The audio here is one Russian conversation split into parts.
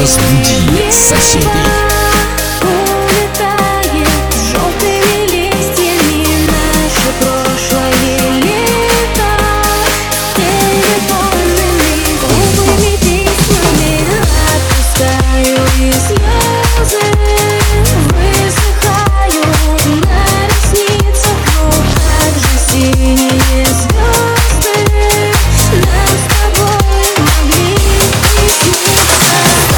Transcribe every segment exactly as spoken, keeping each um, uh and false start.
Разбуди соседей. Улетает желтыми листьями наше прошлое лето. Телефонными глупыми письмами отпускаю и слезы высыхаю на ресницах, но также синие звезды нам с тобой могли. But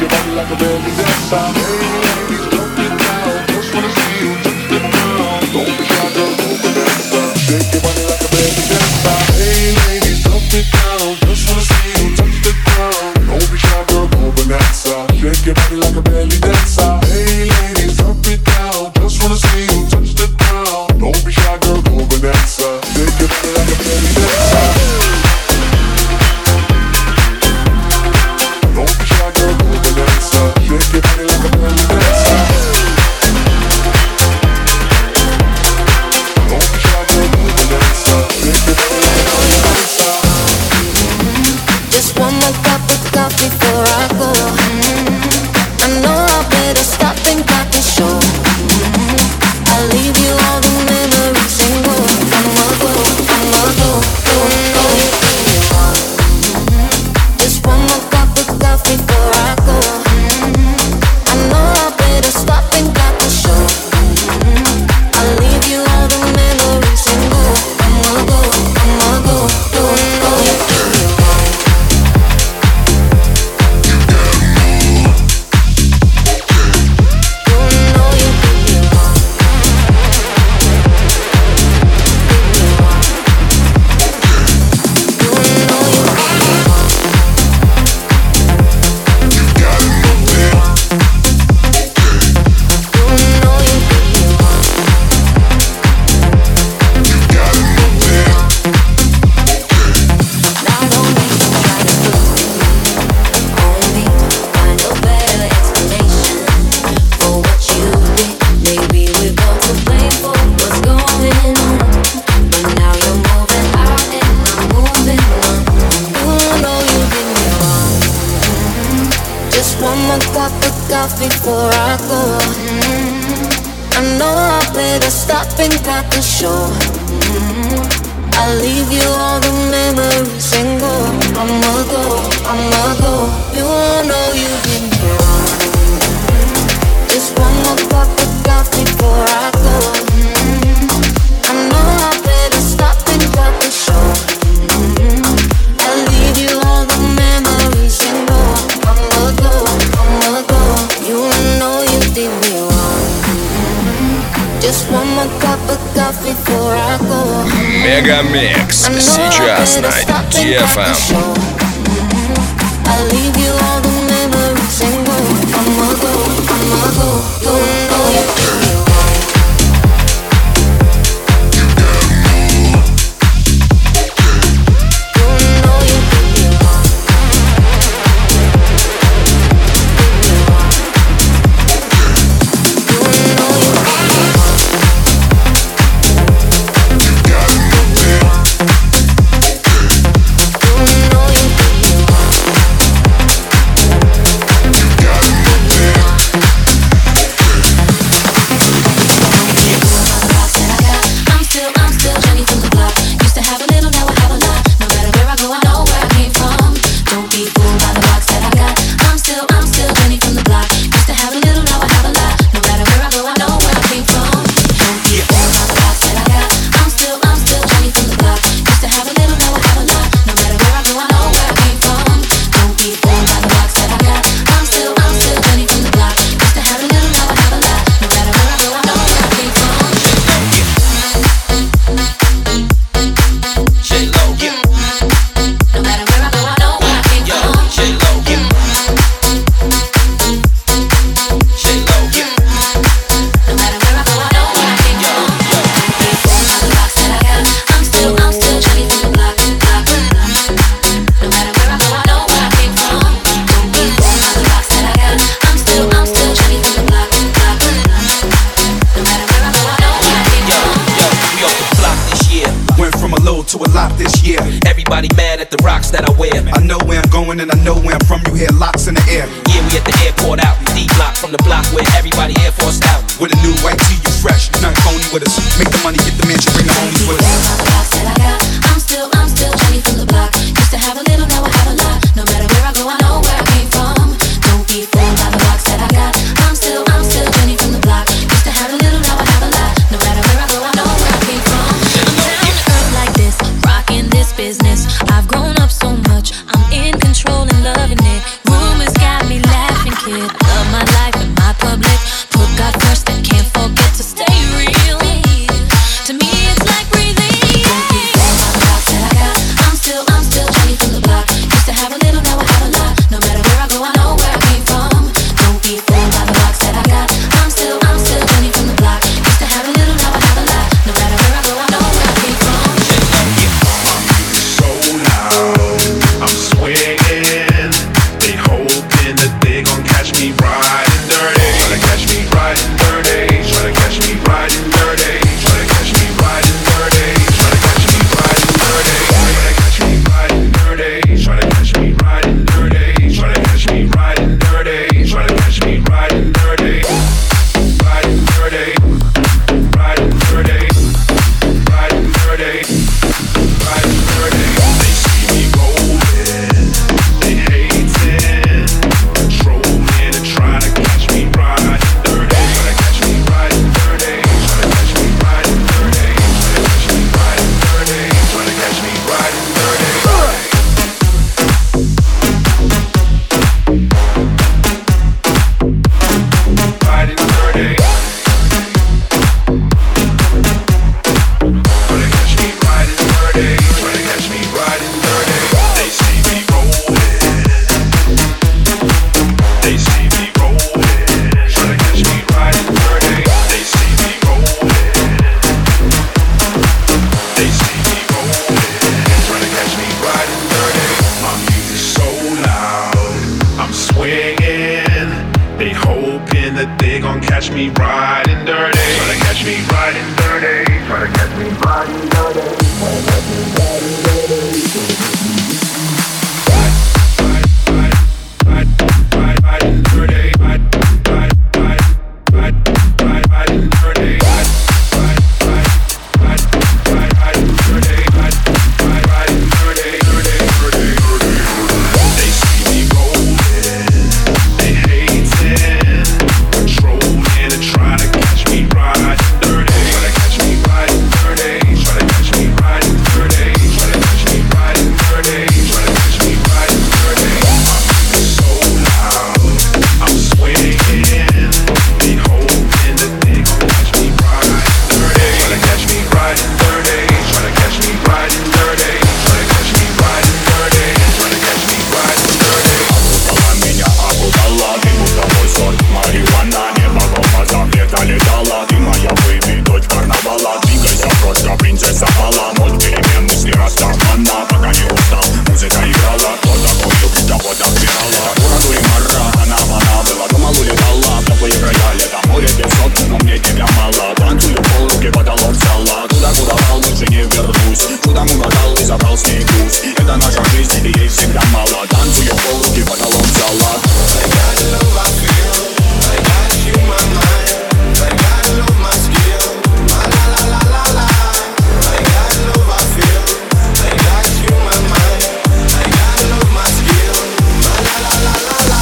you run like a rebel, yes I am. Ladies, don't get down, just wanna see you touch the ground. Don't be shy, girl, go Vanessa. Shake your body like a baby dancer. Hey ladies, don't get down, just wanna see you touch the ground. Don't be shy, girl, go Vanessa. Shake your body like a belly dancer. Hey ladies, don't get down, just wanna see you touch the ground. Don't be shy, girl, go Vanessa. Shake your body like a belly dancer. Мегамикс сейчас на Q F M. Business. I've grown up so much. I'm in control and loving it. Rumors got me laughing. saying that they gon' catch me riding dirty. Try to catch me riding dirty. Try to catch me riding dirty. Try to catch me riding dirty. Ride, ride, ride, riding dirty. Ride, ride, ride, ride, ride, riding dirty. Ride, ride, ride, ride, ride, riding dirty. Ride, ride, riding dirty, dirty, dirty, dirty, dirty. They see me rolling, they hating, controlling and trying to catch me riding dirty. Try to catch me riding dirty. Try to catch me riding dirty. Try to catch me riding dirty. Try to catch me riding dirty. My music is so loud, I'm swinging, beholding that they gon' catch me riding dirty. Try to catch me riding dirty. Try to catch me riding dirty. Try to catch me riding dirty. Try to catch me riding dirty. Окутала меня, окутала, ты будто мой сон. Марихуана, небо в глазах, где-то летала. Ты моя бэйби, дочь карнавала. Двигайся, прочь, принцесса Алла. Ночь перемен, мысли раздавана, пока не устал. Музыка играла, кто-то курил, кого-то отбирала. Это город Улимара, она, она была, думал, улетала. В теплые края, лето, море, песок, но мне тебя мало. Танцую пол, руки потолок взяла. Туда, куда вал, лучше не вернусь. Чудом угадал и забрал с ней грусть. Это наша жизнь, и ей всегда мало. Танцую пол, руки потолок взяла. I got love, I feel. I got you, my mind. I got love, my skill. La la la la la. I got love, I feel. I got you, my mind. I got love, my skill. La la la la la la.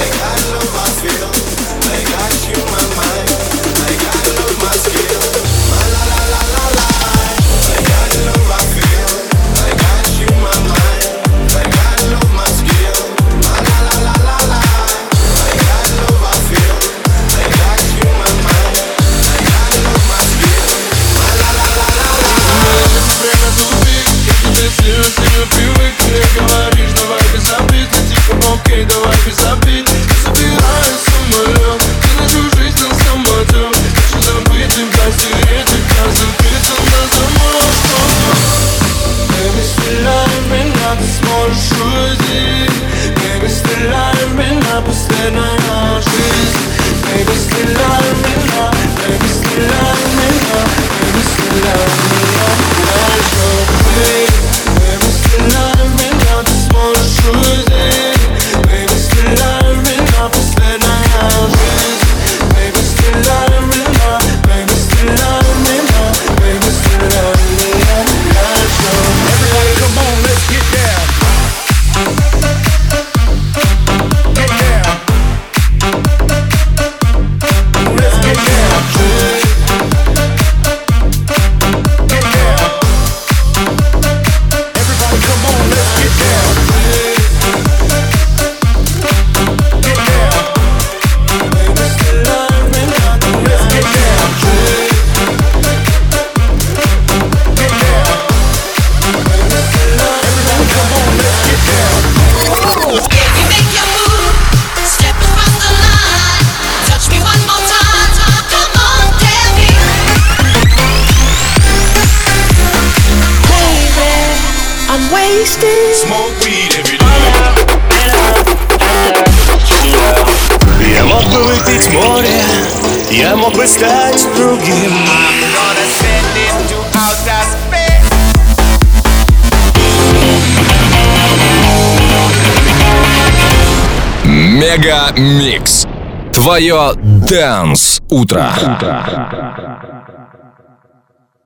I got love, I feel. I got you, my mind. I got love, my skill. La la la la la la. Smoke weed every day. Мог бы выпить море, я мог бы стать другим. Мегамикс. Твое Dance утро.